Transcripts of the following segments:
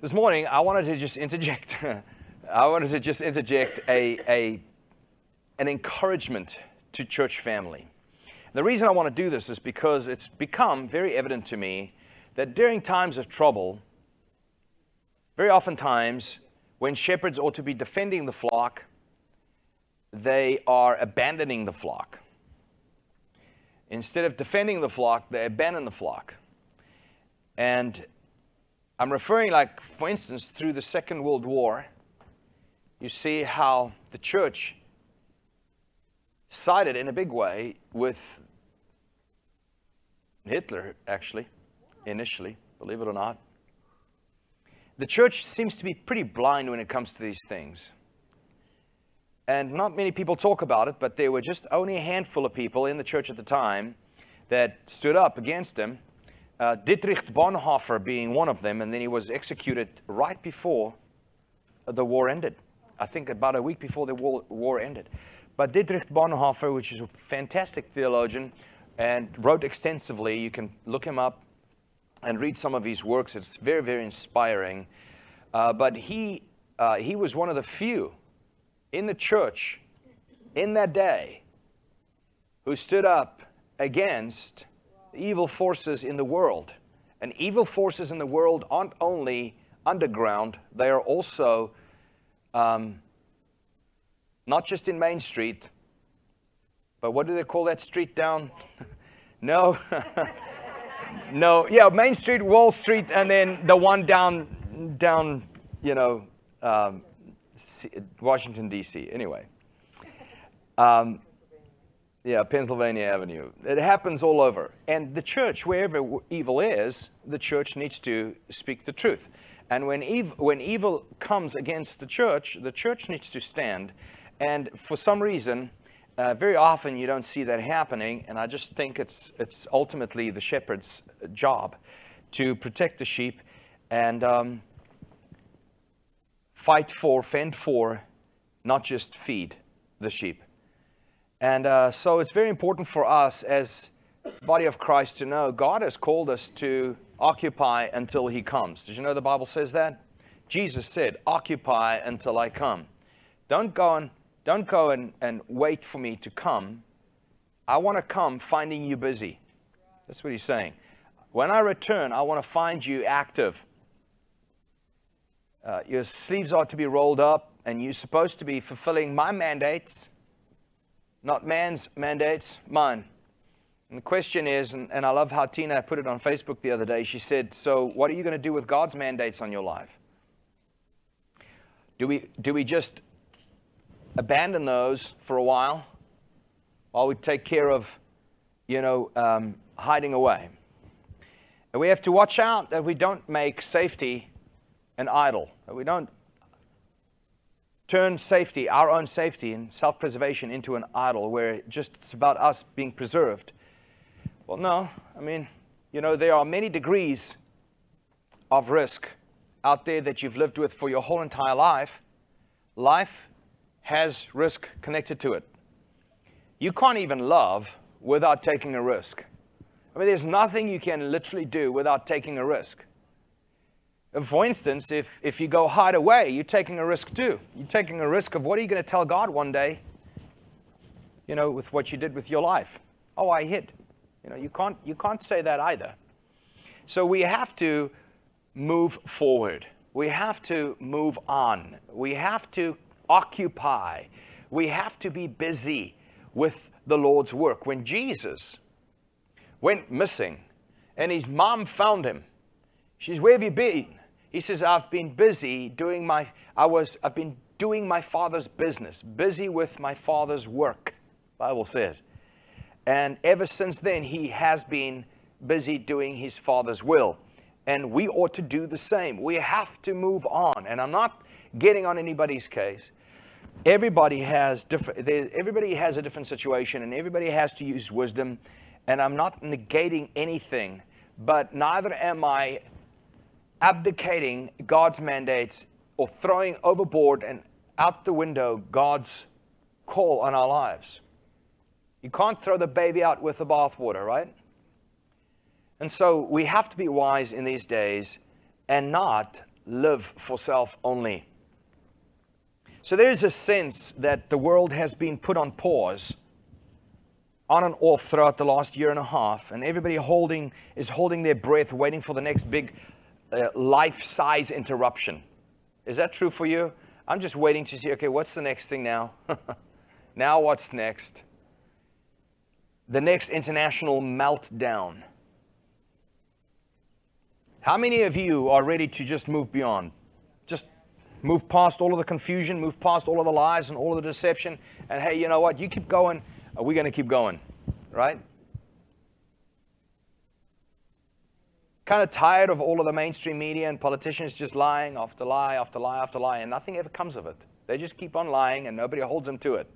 This morning, I wanted to just interject. an encouragement to church family. The reason I want to do this is because it's become very evident to me that during times of trouble, very oftentimes when shepherds ought to be defending the flock, they are abandoning the flock. Instead of defending the flock, they abandon the flock. And I'm referring, like, for instance, through the Second World War, you see how the church sided in a big way with Hitler, actually, initially, believe it or not. The church seems to be pretty blind when it comes to these things. And not many people talk about it, but there were just only a handful of people in the church at the time that stood up against him. Dietrich Bonhoeffer being one of them, and then he was executed right before the war ended. I think about a week before the war ended. But Dietrich Bonhoeffer, which is a fantastic theologian and wrote extensively, you can look him up and read some of his works. It's very, very inspiring. But he was one of the few in the church in that day who stood up against evil forces in the world. And evil forces in the world aren't only underground, they are also not just in Main Street, but what do they call that street down? No. No, yeah, Main Street, Wall Street, and then the one down, you know, Washington, D.C. Anyway, Pennsylvania Avenue. It happens all over. And the church, wherever evil is, the church needs to speak the truth. And when evil comes against the church needs to stand. And for some reason, very often you don't see that happening. And I just think it's ultimately the shepherd's job to protect the sheep and fend for, not just feed the sheep. And so it's very important for us as the body of Christ to know God has called us to occupy until He comes. Did you know the Bible says that? Jesus said, "Occupy until I come." Don't go and wait for me to come. I want to come finding you busy. That's what He's saying. When I return, I want to find you active. Your sleeves are to be rolled up, and you're supposed to be fulfilling my mandates, not man's mandates, mine. And the question is, and I love how Tina put it on Facebook the other day, she said, so what are you going to do with God's mandates on your life? Do we just abandon those for a while we take care of, hiding away? And we have to watch out that we don't make safety an idol. We don't turn safety, our own safety and self-preservation, into an idol where just it's about us being preserved. Well, no. I mean, there are many degrees of risk out there that you've lived with for your whole entire life. Life has risk connected to it. You can't even love without taking a risk. I mean, there's nothing you can literally do without taking a risk. For instance, if you go hide away, you're taking a risk too. You're taking a risk of what are you going to tell God one day, with what you did with your life. Oh, I hid. You can't say that either. So we have to move forward. We have to move on. We have to occupy. We have to be busy with the Lord's work. When Jesus went missing and his mom found him, she says, "Where have you been?" He says, "I've been busy doing my Father's business, busy with my Father's work," the Bible says. And ever since then, he has been busy doing his Father's will. And we ought to do the same. We have to move on. And I'm not getting on anybody's case. Everybody has a different situation, and everybody has to use wisdom. And I'm not negating anything, but neither am I abdicating God's mandates or throwing overboard and out the window God's call on our lives. You can't throw the baby out with the bathwater, right? And so we have to be wise in these days and not live for self only. So there is a sense that the world has been put on pause, on and off throughout the last year and a half, and everybody is holding their breath, waiting for the next big life-size interruption. Is that true for you? I'm just waiting to see, okay, what's the next thing now? Now what's next? The next international meltdown. How many of you are ready to just move beyond? Just move past all of the confusion, move past all of the lies and all of the deception, and hey, you know what? You keep going. We're going to keep going, right? Kind of tired of all of the mainstream media and politicians just lying after lie after lie after lie, and nothing ever comes of it. They just keep on lying and nobody holds them to it.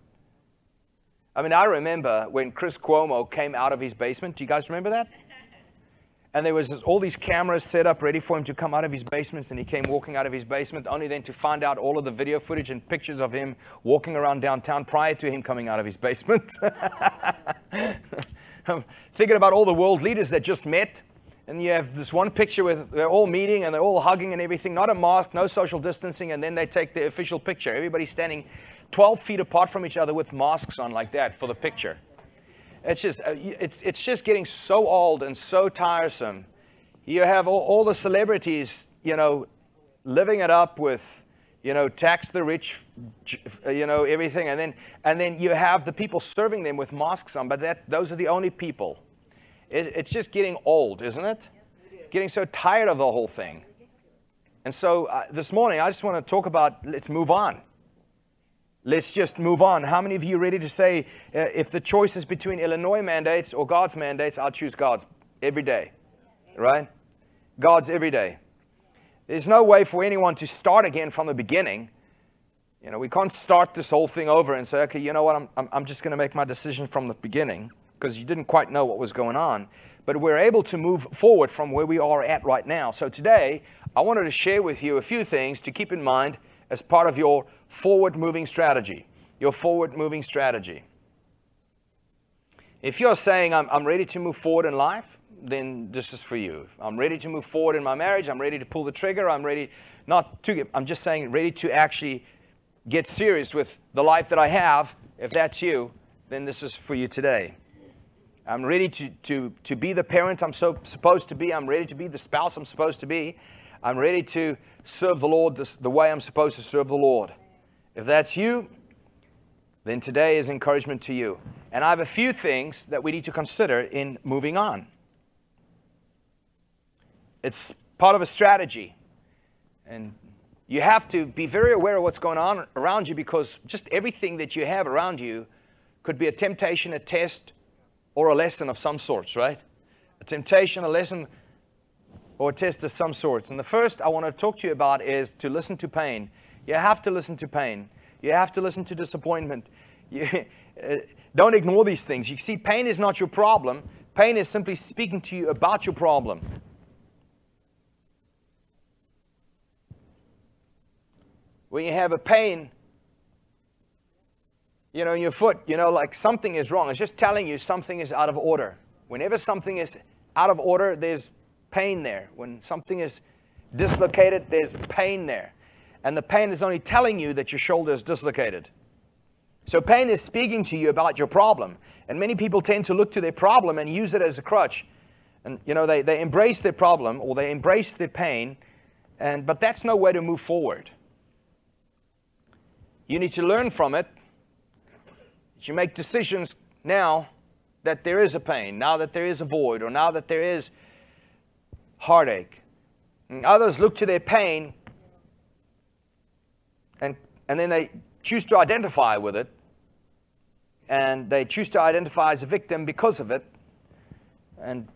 I mean, I remember when Chris Cuomo came out of his basement. Do you guys remember that? And there was all these cameras set up ready for him to come out of his basements, and he came walking out of his basement, only then to find out all of the video footage and pictures of him walking around downtown prior to him coming out of his basement. I'm thinking about all the world leaders that just met, and you have this one picture where they're all meeting and they're all hugging and everything, not a mask, no social distancing, and then they take the official picture. Everybody's standing 12 feet apart from each other with masks on like that for the picture. It's just getting so old and so tiresome. You have all the celebrities, you know, living it up with, you know, tax the rich, you know, everything, and then you have the people serving them with masks on. But those are the only people. It's just getting old, isn't it? Getting so tired of the whole thing. And so this morning, I just want to talk about let's move on. Let's just move on. How many of you are ready to say, if the choice is between Illinois mandates or God's mandates, I'll choose God's every day, right? God's every day. There's no way for anyone to start again from the beginning. You know, we can't start this whole thing over and say, okay, you know what, I'm just going to make my decision from the beginning, because you didn't quite know what was going on. But we're able to move forward from where we are at right now. So today, I wanted to share with you a few things to keep in mind as part of your forward-moving strategy, your forward-moving strategy. If you're saying, I'm ready to move forward in life, then this is for you. I'm ready to move forward in my marriage. I'm ready to pull the trigger. I'm just saying ready to actually get serious with the life that I have. If that's you, then this is for you today. I'm ready to be the parent I'm supposed to be. I'm ready to be the spouse I'm supposed to be. I'm ready to serve the Lord the way I'm supposed to serve the Lord. If that's you, then today is encouragement to you. And I have a few things that we need to consider in moving on. It's part of a strategy. And you have to be very aware of what's going on around you, because just everything that you have around you could be a temptation, a test, or a lesson of some sorts, right? A temptation, a lesson, or a test of some sorts. And the first I want to talk to you about is to listen to pain. You have to listen to pain. You have to listen to disappointment. Don't ignore these things. You see, pain is not your problem. Pain is simply speaking to you about your problem. When you have a pain, you know, in your foot, you know, like something is wrong. It's just telling you something is out of order. Whenever something is out of order, there's pain there. When something is dislocated, there's pain there. And the pain is only telling you that your shoulder is dislocated. So pain is speaking to you about your problem. And many people tend to look to their problem and use it as a crutch. And, you know, they embrace their problem, or they embrace their pain, but that's no way to move forward. You need to learn from it. You make decisions now that there is a pain, now that there is a void, or now that there is heartache. And others look to their pain, and then they choose to identify with it, and they choose to identify as a victim because of it. And,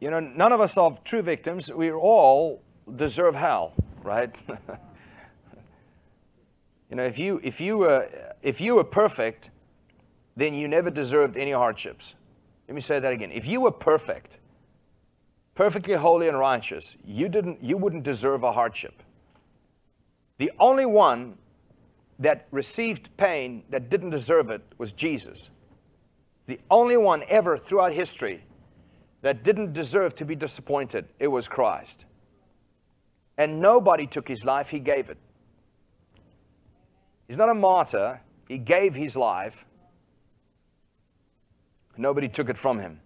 you know, none of us are true victims. We all deserve hell, right? You know, if you were perfect, then you never deserved any hardships. Let me say that again. If you were perfect, perfectly holy and righteous, you wouldn't deserve a hardship. The only one that received pain that didn't deserve it was Jesus. The only one ever throughout history that didn't deserve to be disappointed, it was Christ. And nobody took his life, he gave it. He's not a martyr, he gave his life. Nobody took it from him.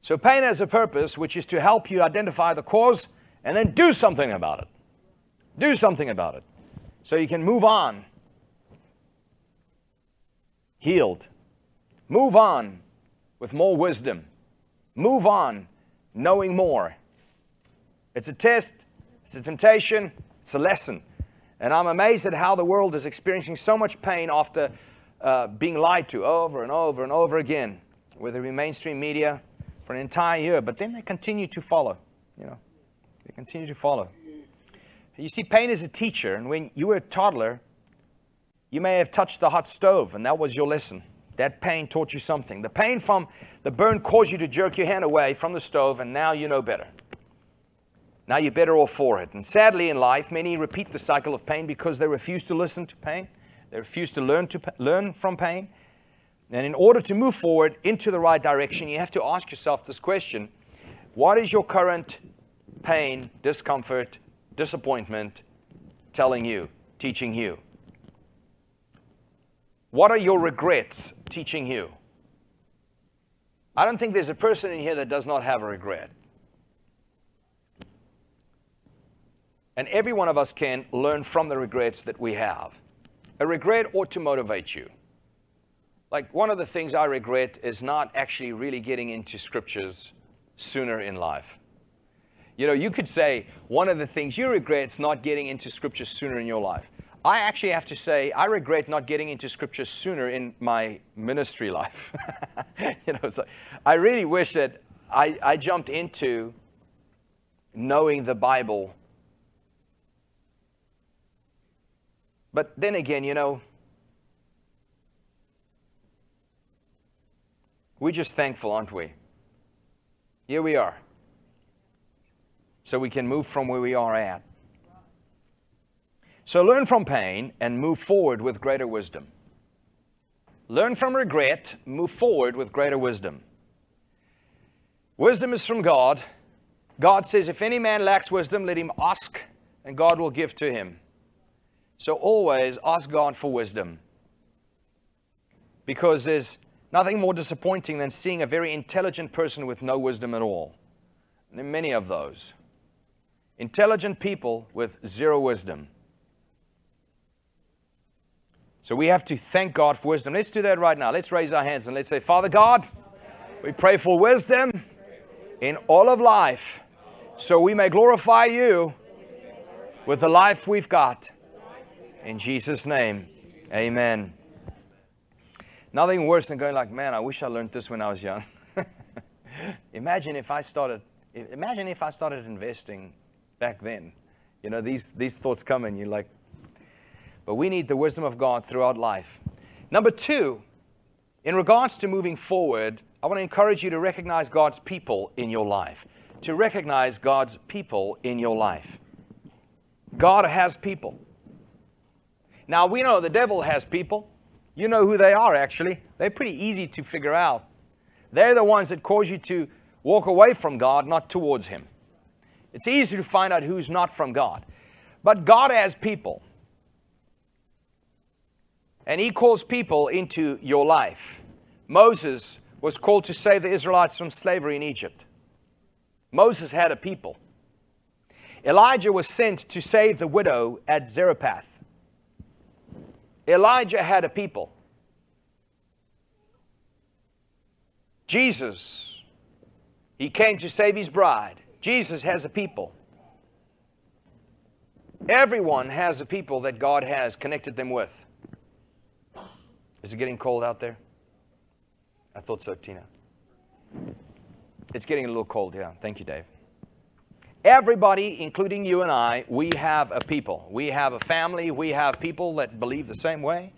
So pain has a purpose, which is to help you identify the cause and then do something about it. Do something about it. So you can move on. Healed. Move on with more wisdom. Move on knowing more. It's a test. It's a temptation. It's a lesson. And I'm amazed at how the world is experiencing so much pain after being lied to over and over and over again, whether it be mainstream media for an entire year. But then they continue to follow, you know. They continue to follow. You see, pain is a teacher. And when you were a toddler, you may have touched the hot stove, and that was your lesson. That pain taught you something. The pain from the burn caused you to jerk your hand away from the stove, and now you know better. Now you're better off for it. And sadly in life, many repeat the cycle of pain because they refuse to listen to pain. They refuse to learn from pain. And in order to move forward into the right direction, you have to ask yourself this question. What is your current pain, discomfort, disappointment telling you, teaching you? What are your regrets teaching you? I don't think there's a person in here that does not have a regret. And every one of us can learn from the regrets that we have. A regret ought to motivate you. Like one of the things I regret is not actually really getting into scriptures sooner in life. You know, you could say one of the things you regret is not getting into scriptures sooner in your life. I actually have to say I regret not getting into scriptures sooner in my ministry life. You know, it's like, I really wish that I jumped into knowing the Bible. But then again, you know, we're just thankful, aren't we? Here we are. So we can move from where we are at. So learn from pain and move forward with greater wisdom. Learn from regret, move forward with greater wisdom. Wisdom is from God. God says, if any man lacks wisdom, let him ask, and God will give to him. So always ask God for wisdom, because there's nothing more disappointing than seeing a very intelligent person with no wisdom at all. And there are many of those. Intelligent people with zero wisdom. So we have to thank God for wisdom. Let's do that right now. Let's raise our hands and let's say, Father God, we pray for wisdom in all of life, so we may glorify you with the life we've got. In Jesus' name, amen. Nothing worse than going like, man, I wish I learned this when I was young. Imagine if I started investing back then. You know, these thoughts come and you're like, but we need the wisdom of God throughout life. Number two, in regards to moving forward, I want to encourage you to recognize God's people in your life. To recognize God's people in your life. God has people. Now, we know the devil has people. You know who they are, actually. They're pretty easy to figure out. They're the ones that cause you to walk away from God, not towards Him. It's easy to find out who's not from God. But God has people. And He calls people into your life. Moses was called to save the Israelites from slavery in Egypt. Moses had a people. Elijah was sent to save the widow at Zarephath. Elijah had a people. Jesus, He came to save His bride. Jesus has a people. Everyone has a people that God has connected them with. Is it getting cold out there? I thought so, Tina. It's getting a little cold, yeah. Thank you, Dave. Everybody, including you and I, we have a people. We have a family. We have people that believe the same way.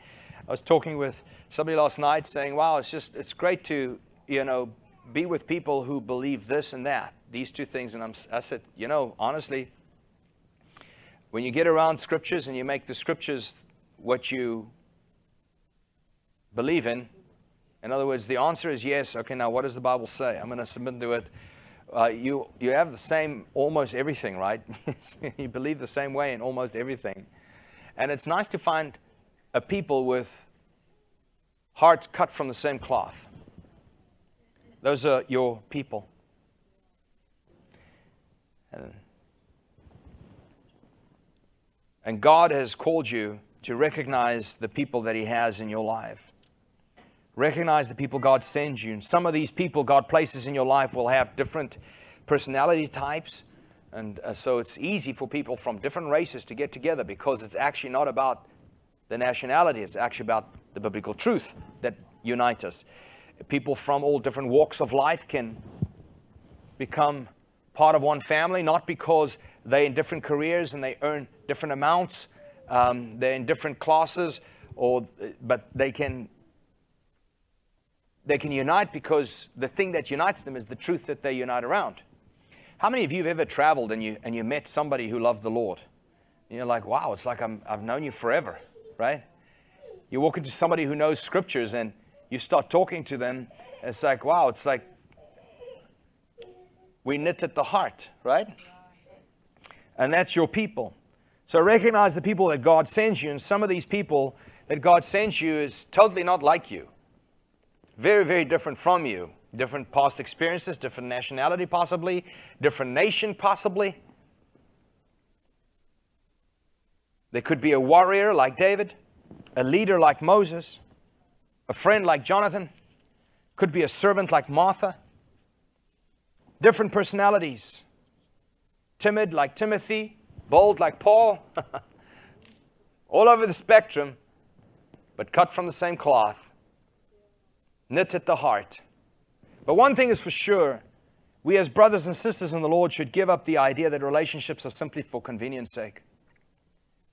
I was talking with somebody last night saying, wow, it's great to, you know, be with people who believe this and that, these two things. And I said, you know, honestly, when you get around scriptures and you make the scriptures what you believe in other words, the answer is yes. Okay, now what does the Bible say? I'm going to submit to it. you have the same almost everything, right? You believe the same way in almost everything. And it's nice to find a people with hearts cut from the same cloth. Those are your people. And God has called you to recognize the people that He has in your life. Recognize the people God sends you. And some of these people God places in your life will have different personality types. And so it's easy for people from different races to get together, because it's actually not about the nationality. It's actually about the biblical truth that unites us. People from all different walks of life can become part of one family, not because they're in different careers and they earn different amounts, they're in different classes, but they can unite because the thing that unites them is the truth that they unite around. How many of you have ever traveled and you met somebody who loved the Lord? And you're like, wow, it's like I've known you forever, right? You walk into somebody who knows scriptures and you start talking to them. It's like, wow, it's like we knit at the heart, right? And that's your people. So recognize the people that God sends you. And some of these people that God sends you is totally not like you. Very, very different from you. Different past experiences, different nationality possibly, different nation possibly. There could be a warrior like David, a leader like Moses, a friend like Jonathan, could be a servant like Martha. Different personalities. Timid like Timothy, bold like Paul. All over the spectrum, but cut from the same cloth, knit at the heart. But one thing is for sure, we as brothers and sisters in the Lord should give up the idea that relationships are simply for convenience sake.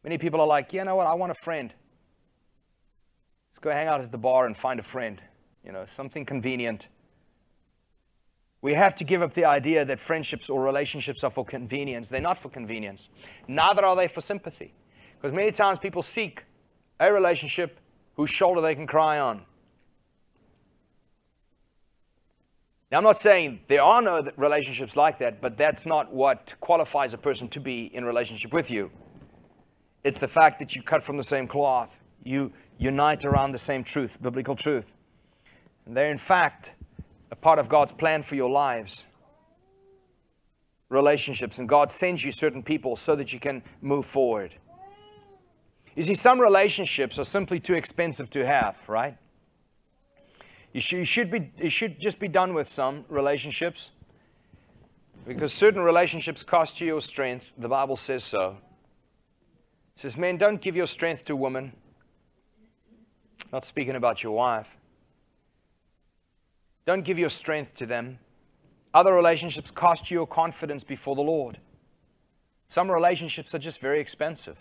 Many people are like, you know what, I want a friend. Let's go hang out at the bar and find a friend. You know, something convenient. We have to give up the idea that friendships or relationships are for convenience. They're not for convenience. Neither are they for sympathy. Because many times people seek a relationship whose shoulder they can cry on. Now, I'm not saying there are no relationships like that, but that's not what qualifies a person to be in relationship with you. It's the fact that you cut from the same cloth. You unite around the same truth, biblical truth. And they're, in fact, a part of God's plan for your lives. Relationships. And God sends you certain people so that you can move forward. You see, some relationships are simply too expensive to have, right? You should just be done with some relationships, because certain relationships cost you your strength. The Bible says so. It says, men, don't give your strength to women. Not speaking about your wife. Don't give your strength to them. Other relationships cost you your confidence before the Lord. Some relationships are just very expensive.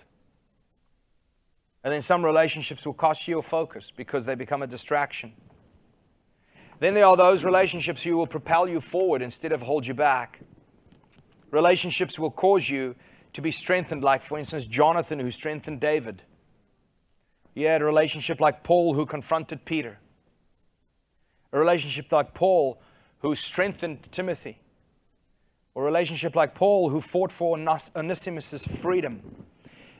And then some relationships will cost you your focus because they become a distraction. Then there are those relationships who will propel you forward instead of hold you back. Relationships will cause you to be strengthened, like, for instance, Jonathan, who strengthened David. You had a relationship like Paul, who confronted Peter. A relationship like Paul, who strengthened Timothy. Or a relationship like Paul, who fought for Onesimus' freedom.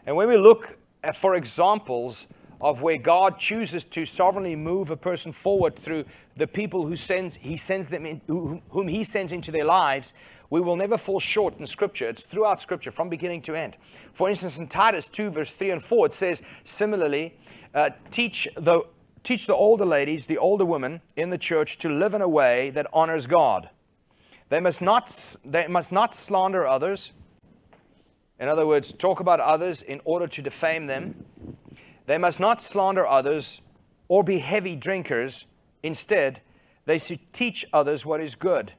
And when we look for examples of where God chooses to sovereignly move a person forward through the people whom He sends into their lives, we will never fall short in Scripture. It's throughout Scripture, from beginning to end. For instance, in Titus 2, verse 3 and 4, it says, similarly, teach the older ladies, the older women in the church, to live in a way that honors God. They must not slander others. In other words, talk about others in order to defame them. They must not slander others or be heavy drinkers. Instead, they should teach others what is good.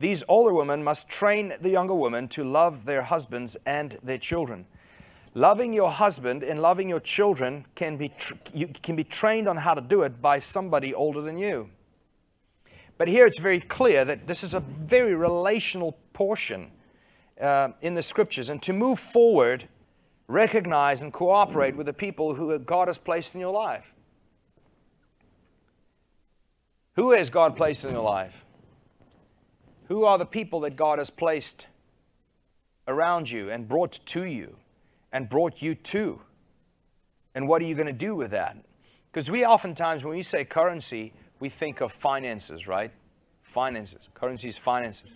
These older women must train the younger women to love their husbands and their children. Loving your husband and loving your children can be trained on how to do it by somebody older than you. But here it's very clear that this is a very relational portion in the Scriptures. And to move forward, recognize and cooperate with the people who God has placed in your life. Who has God placed in your life? Who are the people that God has placed around you and brought to you and brought you to? And what are you going to do with that? Because we oftentimes, when we say currency, we think of finances, right? Finances. Currency is finances.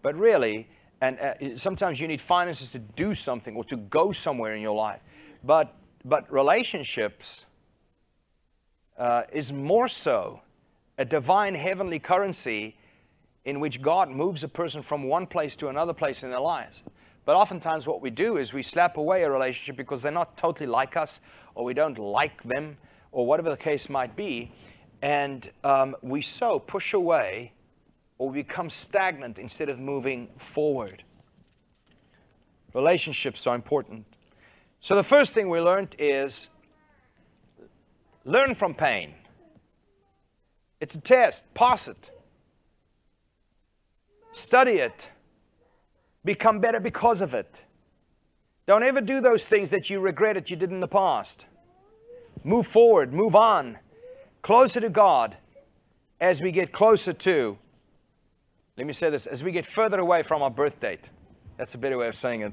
But really, and sometimes you need finances to do something or to go somewhere in your life. But relationships is more so a divine heavenly currency in which God moves a person from one place to another place in their lives. But oftentimes what we do is we slap away a relationship because they're not totally like us, or we don't like them, or whatever the case might be, and we so push away or become stagnant instead of moving forward. Relationships are important. So the first thing we learned is learn from pain. It's a test. Pass it. Study it. Become better because of it. Don't ever do those things that you regret that you did in the past. Move forward. Move on. Closer to God as we get closer to, let me say this, as we get further away from our birth date. That's a better way of saying it.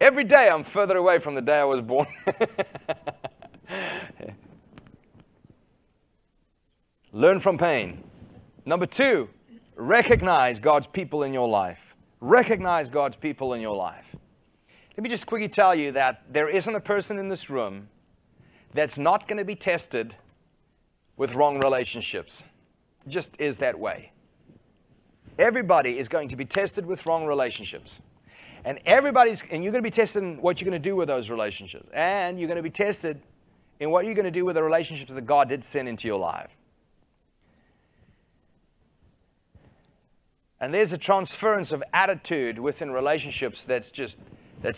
Every day I'm further away from the day I was born. Learn from pain. Number two, recognize God's people in your life. Recognize God's people in your life. Let me just quickly tell you that there isn't a person in this room that's not going to be tested with wrong relationships. It just is that way. Everybody is going to be tested with wrong relationships. And you're going to be tested in what you're going to do with those relationships. And you're going to be tested in what you're going to do with the relationships that God did send into your life. And there's a transference of attitude within relationships that's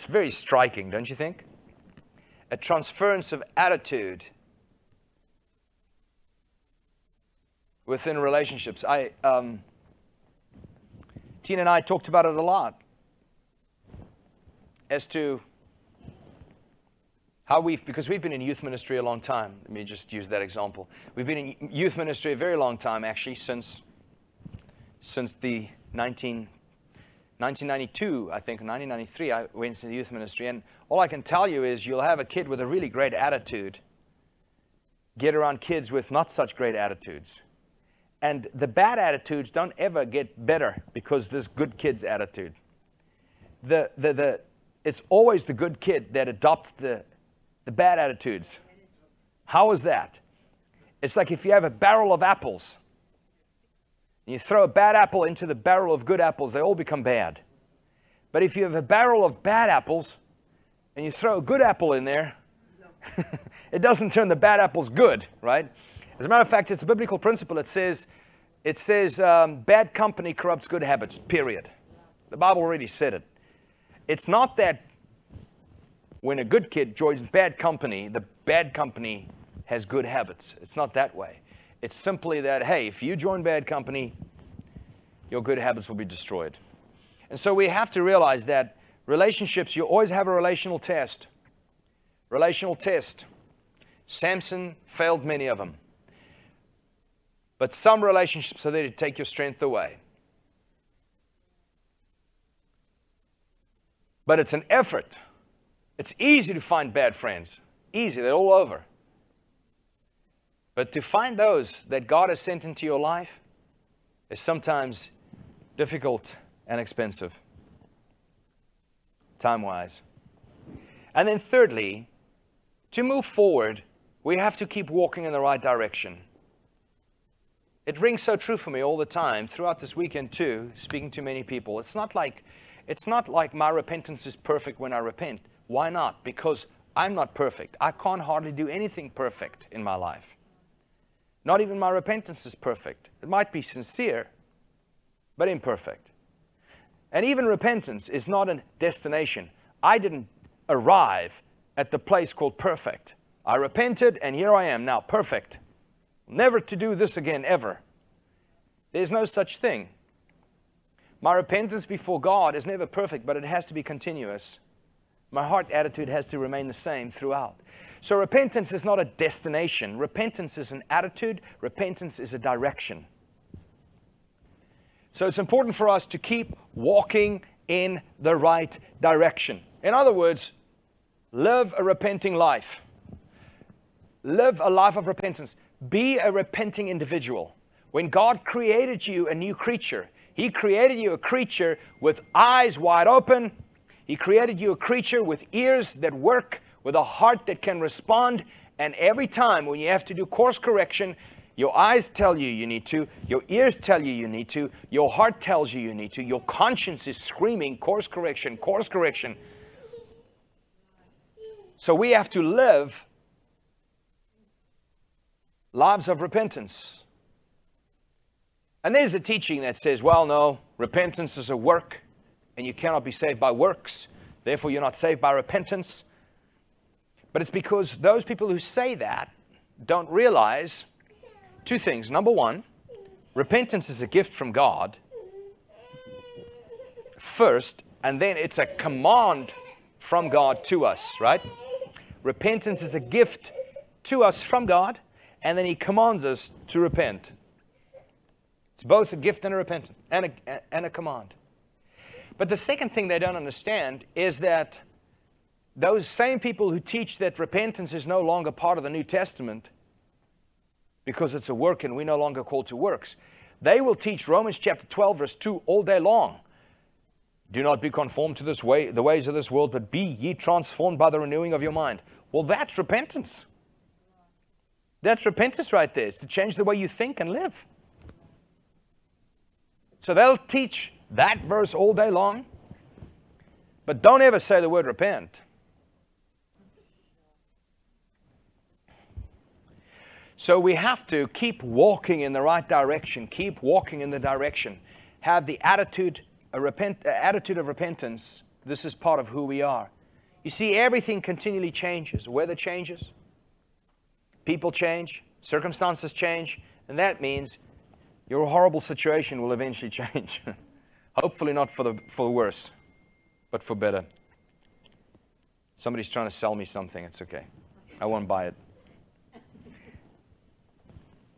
very striking, don't you think? A transference of attitude within relationships. Tina and I talked about it a lot as to how because we've been in youth ministry a long time. Let me just use that example. We've been in youth ministry a very long time, actually, since the 1992, I think, 1993, I went to the youth ministry. And all I can tell you is you'll have a kid with a really great attitude get around kids with not such great attitudes. And the bad attitudes don't ever get better because this good kid's attitude. It's always the good kid that adopts the bad attitudes. How is that? It's like if you have a barrel of apples, you throw a bad apple into the barrel of good apples, they all become bad. But if you have a barrel of bad apples and you throw a good apple in there, it doesn't turn the bad apples good, right? As a matter of fact, it's a biblical principle. It says bad company corrupts good habits, period. The Bible already said it. It's not that when a good kid joins bad company, the bad company has good habits. It's not that way. It's simply that, hey, if you join bad company, your good habits will be destroyed. And so we have to realize that relationships, you always have a relational test. Relational test. Samson failed many of them. But some relationships are there to take your strength away. But it's an effort. It's easy to find bad friends. Easy. They're all over. But to find those that God has sent into your life is sometimes difficult and expensive, time-wise. And then thirdly, to move forward, we have to keep walking in the right direction. It rings so true for me all the time, throughout this weekend too, speaking to many people. It's not like my repentance is perfect when I repent. Why not? Because I'm not perfect. I can't hardly do anything perfect in my life. Not even my repentance is perfect. It might be sincere, but imperfect. And even repentance is not a destination. I didn't arrive at the place called perfect. I repented, and here I am now, perfect. Never to do this again, ever. There's no such thing. My repentance before God is never perfect, but it has to be continuous. My heart attitude has to remain the same throughout. So repentance is not a destination. Repentance is an attitude. Repentance is a direction. So it's important for us to keep walking in the right direction. In other words, live a repenting life. Live a life of repentance. Be a repenting individual. When God created you a new creature, He created you a creature with eyes wide open. He created you a creature with ears that work, with a heart that can respond. And every time when you have to do course correction, your eyes tell you you need to, your ears tell you you need to, your heart tells you you need to, your conscience is screaming, course correction, course correction. So we have to live lives of repentance. And there's a teaching that says, well, no, repentance is a work, and you cannot be saved by works. Therefore, you're not saved by repentance. But it's because those people who say that don't realize two things. Number one, repentance is a gift from God first, and then it's a command from God to us, right? Repentance is a gift to us from God, and then He commands us to repent. It's both a gift and a repentance and a command. But the second thing they don't understand is that those same people who teach that repentance is no longer part of the New Testament because it's a work and we're no longer called to works, they will teach Romans chapter 12 verse 2 all day long. Do not be conformed to this way, the ways of this world, but be ye transformed by the renewing of your mind. Well, that's repentance. That's repentance right there. It's to change the way you think and live. So they'll teach that verse all day long, but don't ever say the word repent. So we have to keep walking in the right direction, keep walking in the direction, have the attitude of repentance. This is part of who we are. You see, everything continually changes. Weather changes, people change, circumstances change, and that means your horrible situation will eventually change. Hopefully not for the worse, but for better. Somebody's trying to sell me something. It's okay. I won't buy it.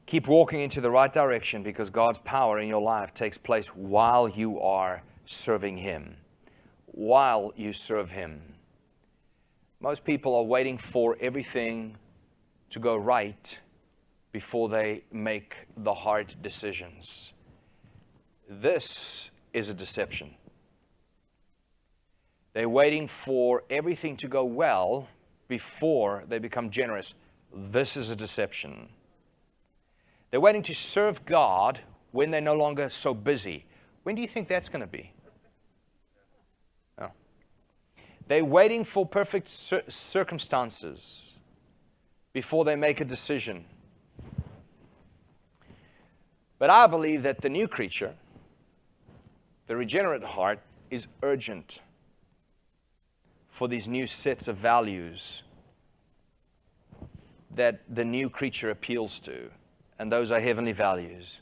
Keep walking into the right direction because God's power in your life takes place while you are serving Him. While you serve Him. Most people are waiting for everything to go right before they make the hard decisions. This is a deception. They're waiting for everything to go well before they become generous. This is a deception. They're waiting to serve God when they're no longer so busy. When do you think that's going to be? Oh. They're waiting for perfect circumstances before they make a decision. But I believe that the new creature, the regenerate heart, is urgent for these new sets of values that the new creature appeals to, and those are heavenly values.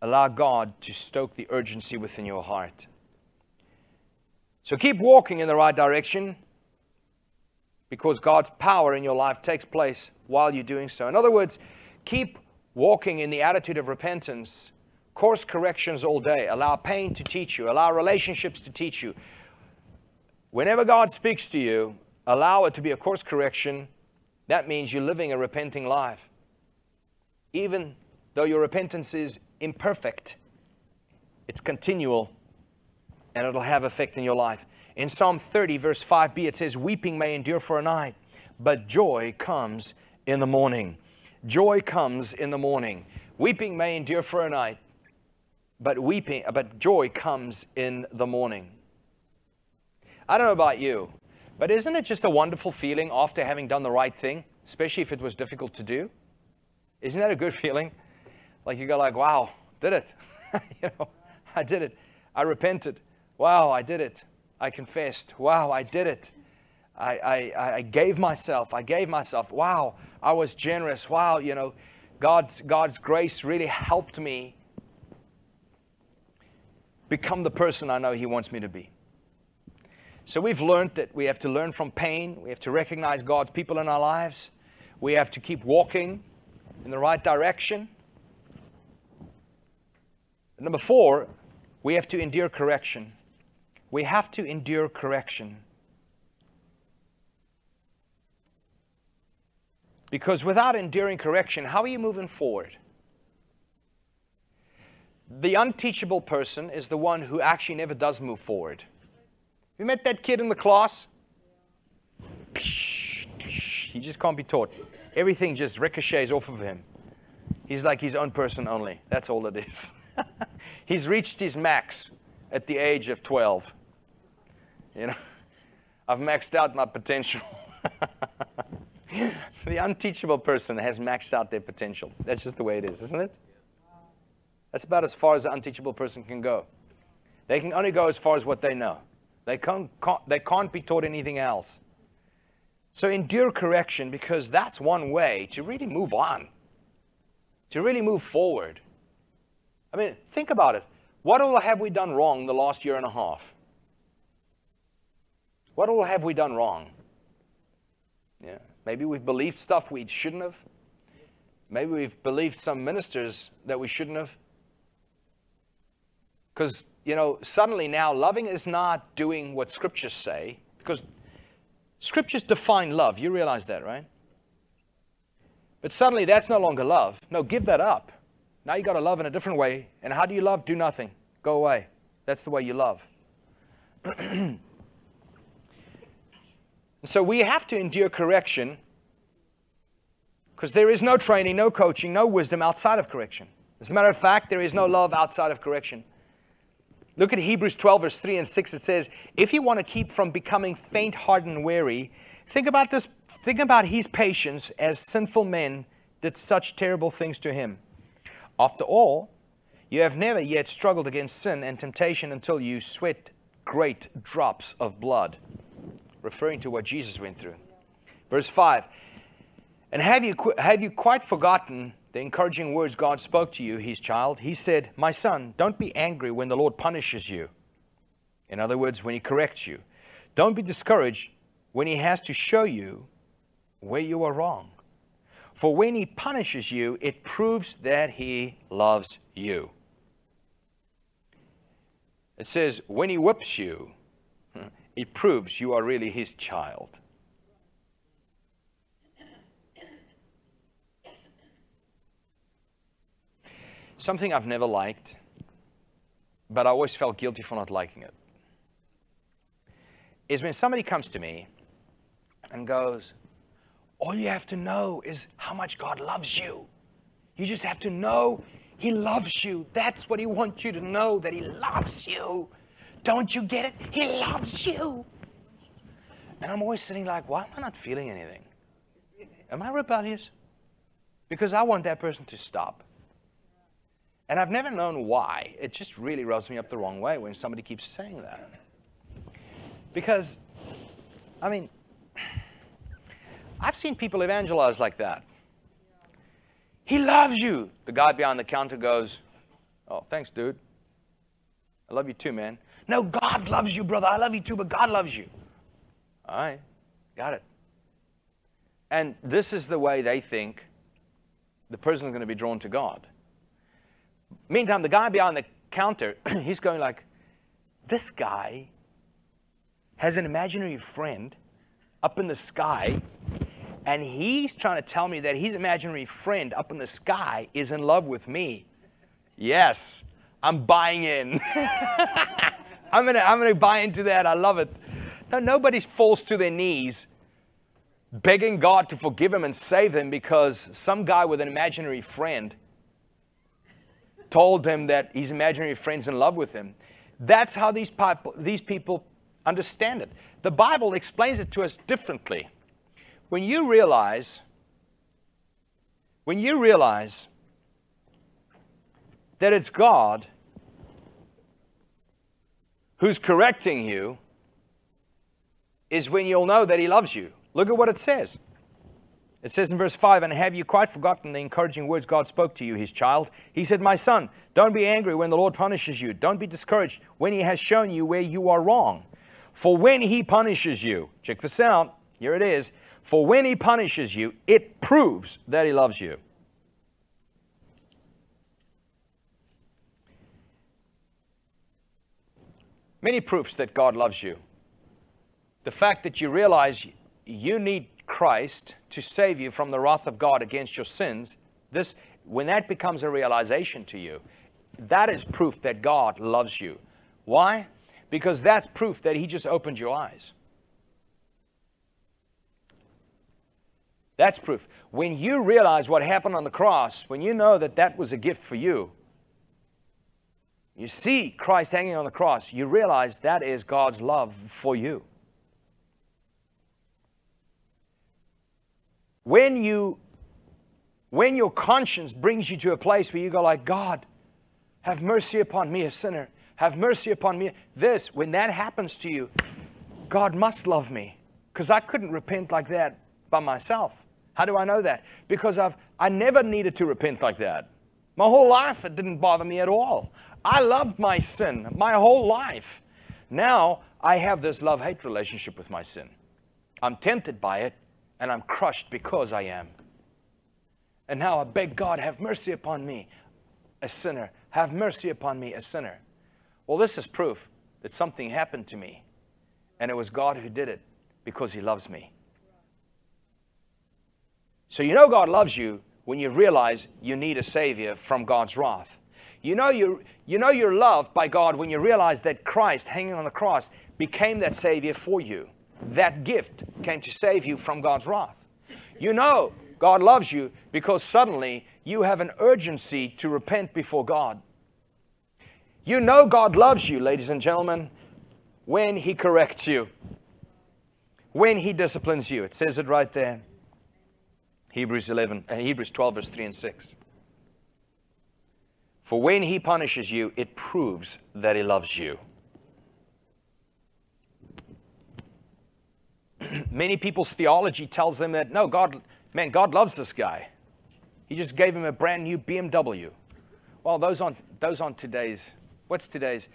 Allow God to stoke the urgency within your heart. So keep walking in the right direction, because God's power in your life takes place while you're doing so. In other words, keep walking in the attitude of repentance, course corrections all day. Allow pain to teach you. Allow relationships to teach you. Whenever God speaks to you, allow it to be a course correction. That means you're living a repenting life. Even though your repentance is imperfect, it's continual and it'll have effect in your life. In Psalm 30 verse 5b, it says, weeping may endure for a night, but joy comes in the morning. Joy comes in the morning. Weeping may endure for a night, but joy comes in the morning. I don't know about you, but isn't it just a wonderful feeling after having done the right thing, especially if it was difficult to do? Isn't that a good feeling? Like you go like, wow, did it. You know, I did it. I repented. Wow, I did it. I confessed. Wow, I did it. I gave myself. Wow, I was generous. Wow, you know, God's grace really helped me become the person I know He wants me to be. So we've learned that we have to learn from pain. We have to recognize God's people in our lives. We have to keep walking in the right direction. Number four, we have to endure correction. We have to endure correction. Because without enduring correction, how are you moving forward? The unteachable person is the one who actually never does move forward. You met that kid in the class? He just can't be taught. Everything just ricochets off of him. He's like his own person only. That's all it is. He's reached his max at the age of 12. You know, I've maxed out my potential. The unteachable person has maxed out their potential. That's just the way it is, isn't it? That's about as far as the unteachable person can go. They can only go as far as what they know. They can't be taught anything else. So endure correction, because that's one way to really move on, to really move forward. I mean, think about it. What all have we done wrong the last year and a half? What all have we done wrong? Yeah. Maybe we've believed stuff we shouldn't have. Maybe we've believed some ministers that we shouldn't have. Because, you know, suddenly now loving is not doing what scriptures say. Because scriptures define love. You realize that, right? But suddenly that's no longer love. No, give that up. Now you got to love in a different way. And how do you love? Do nothing. Go away. That's the way you love. So we have to endure correction, because there is no training, no coaching, no wisdom outside of correction. As a matter of fact, there is no love outside of correction. Look at Hebrews 12, verse 3 and 6. It says, if you want to keep from becoming faint-hearted and weary, think about this. Think about his patience as sinful men did such terrible things to him. After all, you have never yet struggled against sin and temptation until you sweat great drops of blood. Referring to what Jesus went through. Verse 5. And have you quite forgotten the encouraging words God spoke to you, his child? He said, my son, don't be angry when the Lord punishes you. In other words, when he corrects you. Don't be discouraged when he has to show you where you are wrong. For when he punishes you, it proves that he loves you. It says, when he whips you, it proves you are really his child. Something I've never liked, but I always felt guilty for not liking it, is when somebody comes to me and goes, all you have to know is how much God loves you. You just have to know he loves you. That's what he wants you to know, that he loves you. Don't you get it? He loves you. And I'm always sitting like, why am I not feeling anything? Am I rebellious? Because I want that person to stop. And I've never known why. It just really rubs me up the wrong way when somebody keeps saying that. Because, I mean, I've seen people evangelize like that. He loves you. The guy behind the counter goes, oh, thanks, dude. I love you too, man. No, God loves you, brother. I love you too, but God loves you. All right, got it. And this is the way they think the person is going to be drawn to God. Meantime, the guy behind the counter, he's going like, this guy has an imaginary friend up in the sky, and he's trying to tell me that his imaginary friend up in the sky is in love with me. Yes, I'm buying in. I'm gonna buy into that. I love it. No, nobody falls to their knees begging God to forgive him and save him because some guy with an imaginary friend told him that his imaginary friend's in love with him. That's how these people understand it. The Bible explains it to us differently. When you realize that it's God who's correcting you, is when you'll know that he loves you. Look at what it says. It says in verse 5, and have you quite forgotten the encouraging words God spoke to you, his child? He said, my son, don't be angry when the Lord punishes you. Don't be discouraged when he has shown you where you are wrong. For when he punishes you, check this out, here it is. For when he punishes you, it proves that he loves you. Many proofs that God loves you. The fact that you realize you need Christ to save you from the wrath of God against your sins, this, when that becomes a realization to you, that is proof that God loves you. Why? Because that's proof that He just opened your eyes. That's proof. When you realize what happened on the cross, when you know that that was a gift for you, you see Christ hanging on the cross, you realize that is God's love for you. When your conscience brings you to a place where you go like, God, have mercy upon me, a sinner. Have mercy upon me. This, when that happens to you, God must love me, because I couldn't repent like that by myself. How do I know that? Because I never needed to repent like that. My whole life, it didn't bother me at all. I loved my sin my whole life. Now, I have this love-hate relationship with my sin. I'm tempted by it, and I'm crushed because I am. And now I beg God, have mercy upon me, a sinner. Have mercy upon me, a sinner. Well, this is proof that something happened to me, and it was God who did it because He loves me. So you know God loves you when you realize you need a Savior from God's wrath. You know you're loved by God when you realize that Christ hanging on the cross became that Savior for you. That gift came to save you from God's wrath. You know God loves you because suddenly you have an urgency to repent before God. You know God loves you, ladies and gentlemen, when He corrects you, when He disciplines you. It says it right there. Hebrews 12, verse 3 and 6. For when He punishes you, it proves that He loves you. Many people's theology tells them that, no, God loves this guy. He just gave him a brand new BMW. Well, those aren't today's. What's today's?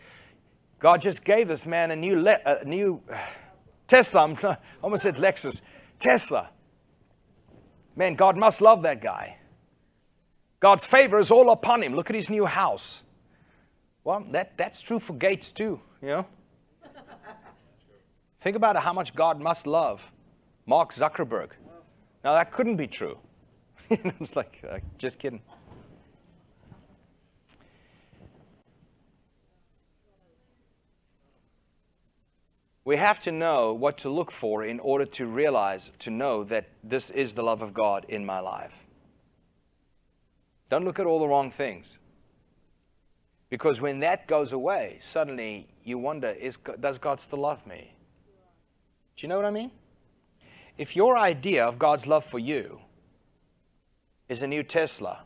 God just gave this man a new Tesla. I almost said Lexus. Tesla. Man, God must love that guy. God's favor is all upon him. Look at his new house. Well, that's true for Gates too, you know. Think about how much God must love Mark Zuckerberg. Now, that couldn't be true. It's like, just kidding. We have to know what to look for in order to realize, to know that this is the love of God in my life. Don't look at all the wrong things. Because when that goes away, suddenly you wonder, does God still love me? Do you know what I mean? If your idea of God's love for you is a new Tesla,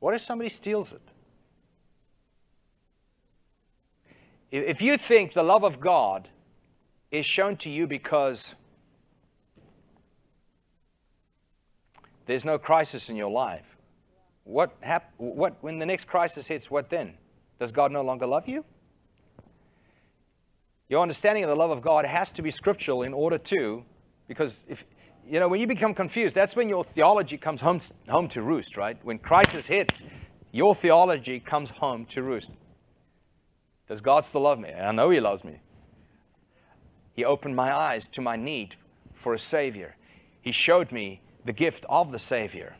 what if somebody steals it? If you think the love of God is shown to you because there's no crisis in your life, when the next crisis hits, what then? Does God no longer love you? Your understanding of the love of God has to be scriptural in order to, because if you know, when you become confused, that's when your theology comes home to roost, right? When crisis hits, your theology comes home to roost. Does God still love me? I know He loves me. He opened my eyes to my need for a Savior. He showed me the gift of the Savior.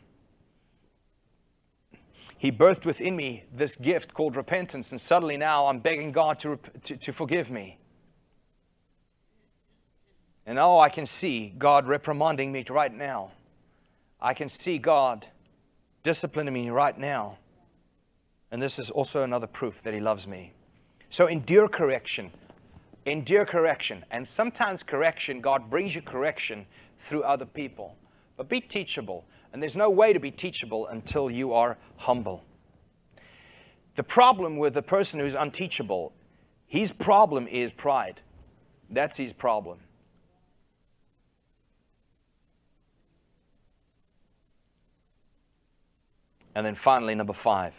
He birthed within me this gift called repentance, and suddenly now I'm begging God to forgive me. And oh, I can see God reprimanding me right now. I can see God disciplining me right now. And this is also another proof that He loves me. So endure correction. And sometimes correction, God brings you correction through other people. But be teachable. And there's no way to be teachable until you are humble. The problem with the person who's unteachable, his problem is pride. That's his problem. And then finally, number 5,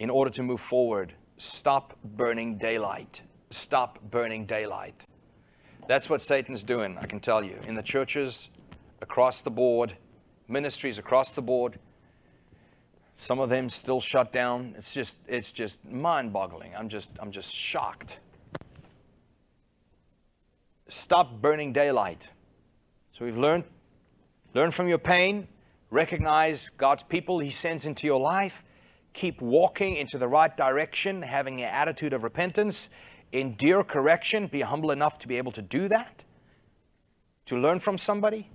in order to move forward, Stop burning daylight. That's what Satan's doing, I can tell you. In the churches, across the board, ministries across the board, Some of them still shut down. It's just mind-boggling. I'm just shocked. Stop burning daylight. So we've learn from your pain, recognize God's people He sends into your life, keep walking into the right direction, having an attitude of repentance, endure correction, be humble enough to be able to do that, to learn from somebody.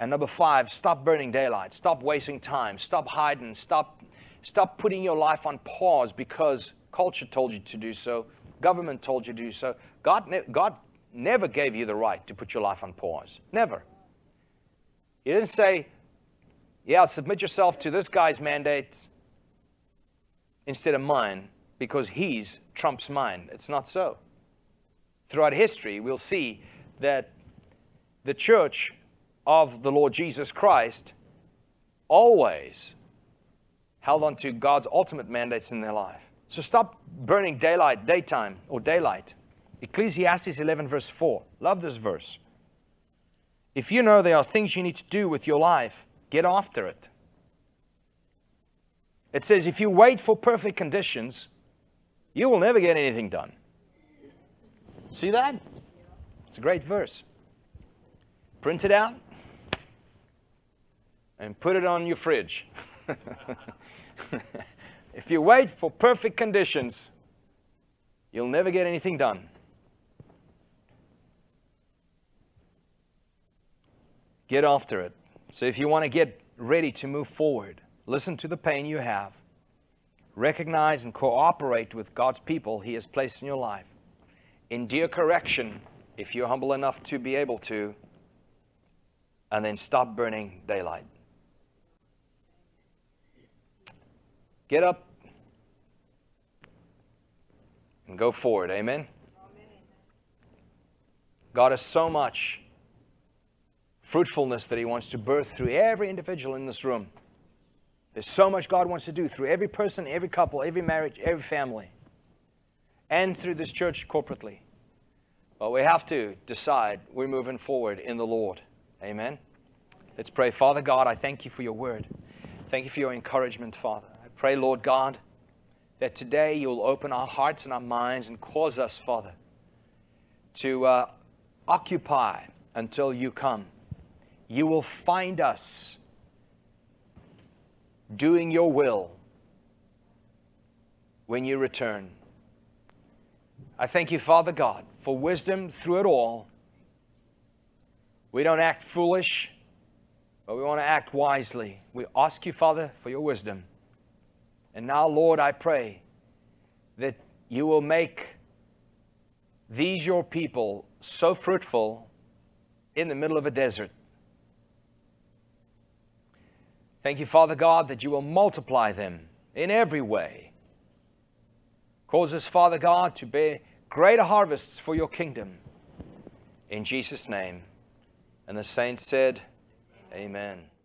And number 5, stop burning daylight. Stop wasting time. Stop hiding. Stop putting your life on pause because culture told you to do so. Government told you to do so. God never gave you the right to put your life on pause. Never. He didn't say, yeah, submit yourself to this guy's mandates instead of mine because his trumps mine. It's not so. Throughout history, we'll see that the church of the Lord Jesus Christ always held on to God's ultimate mandates in their life. So stop burning daylight. Ecclesiastes 11 verse 4. Love this verse. If you know there are things you need to do with your life, get after it. It says if you wait for perfect conditions, you will never get anything done. See that? It's a great verse. Print it out. And put it on your fridge. If you wait for perfect conditions, you'll never get anything done. Get after it. So if you want to get ready to move forward, listen to the pain you have. Recognize and cooperate with God's people He has placed in your life. Endure correction if you're humble enough to be able to. And then stop burning daylight. Get up and go forward. Amen? Amen. God has so much fruitfulness that He wants to birth through every individual in this room. There's so much God wants to do through every person, every couple, every marriage, every family, and through this church corporately. But we have to decide we're moving forward in the Lord. Amen? Let's pray. Father God, I thank You for Your word. Thank You for Your encouragement, Father. I pray, Lord God, that today You'll open our hearts and our minds and cause us, Father, to occupy until You come. You will find us doing Your will when You return. I thank You, Father God, for wisdom through it all. We don't act foolish, but we want to act wisely. We ask You, Father, for Your wisdom. And now, Lord, I pray that You will make these Your people so fruitful in the middle of a desert. Thank You, Father God, that You will multiply them in every way. Cause us, Father God, to bear greater harvests for Your kingdom. In Jesus' name. And the saints said, Amen. Amen.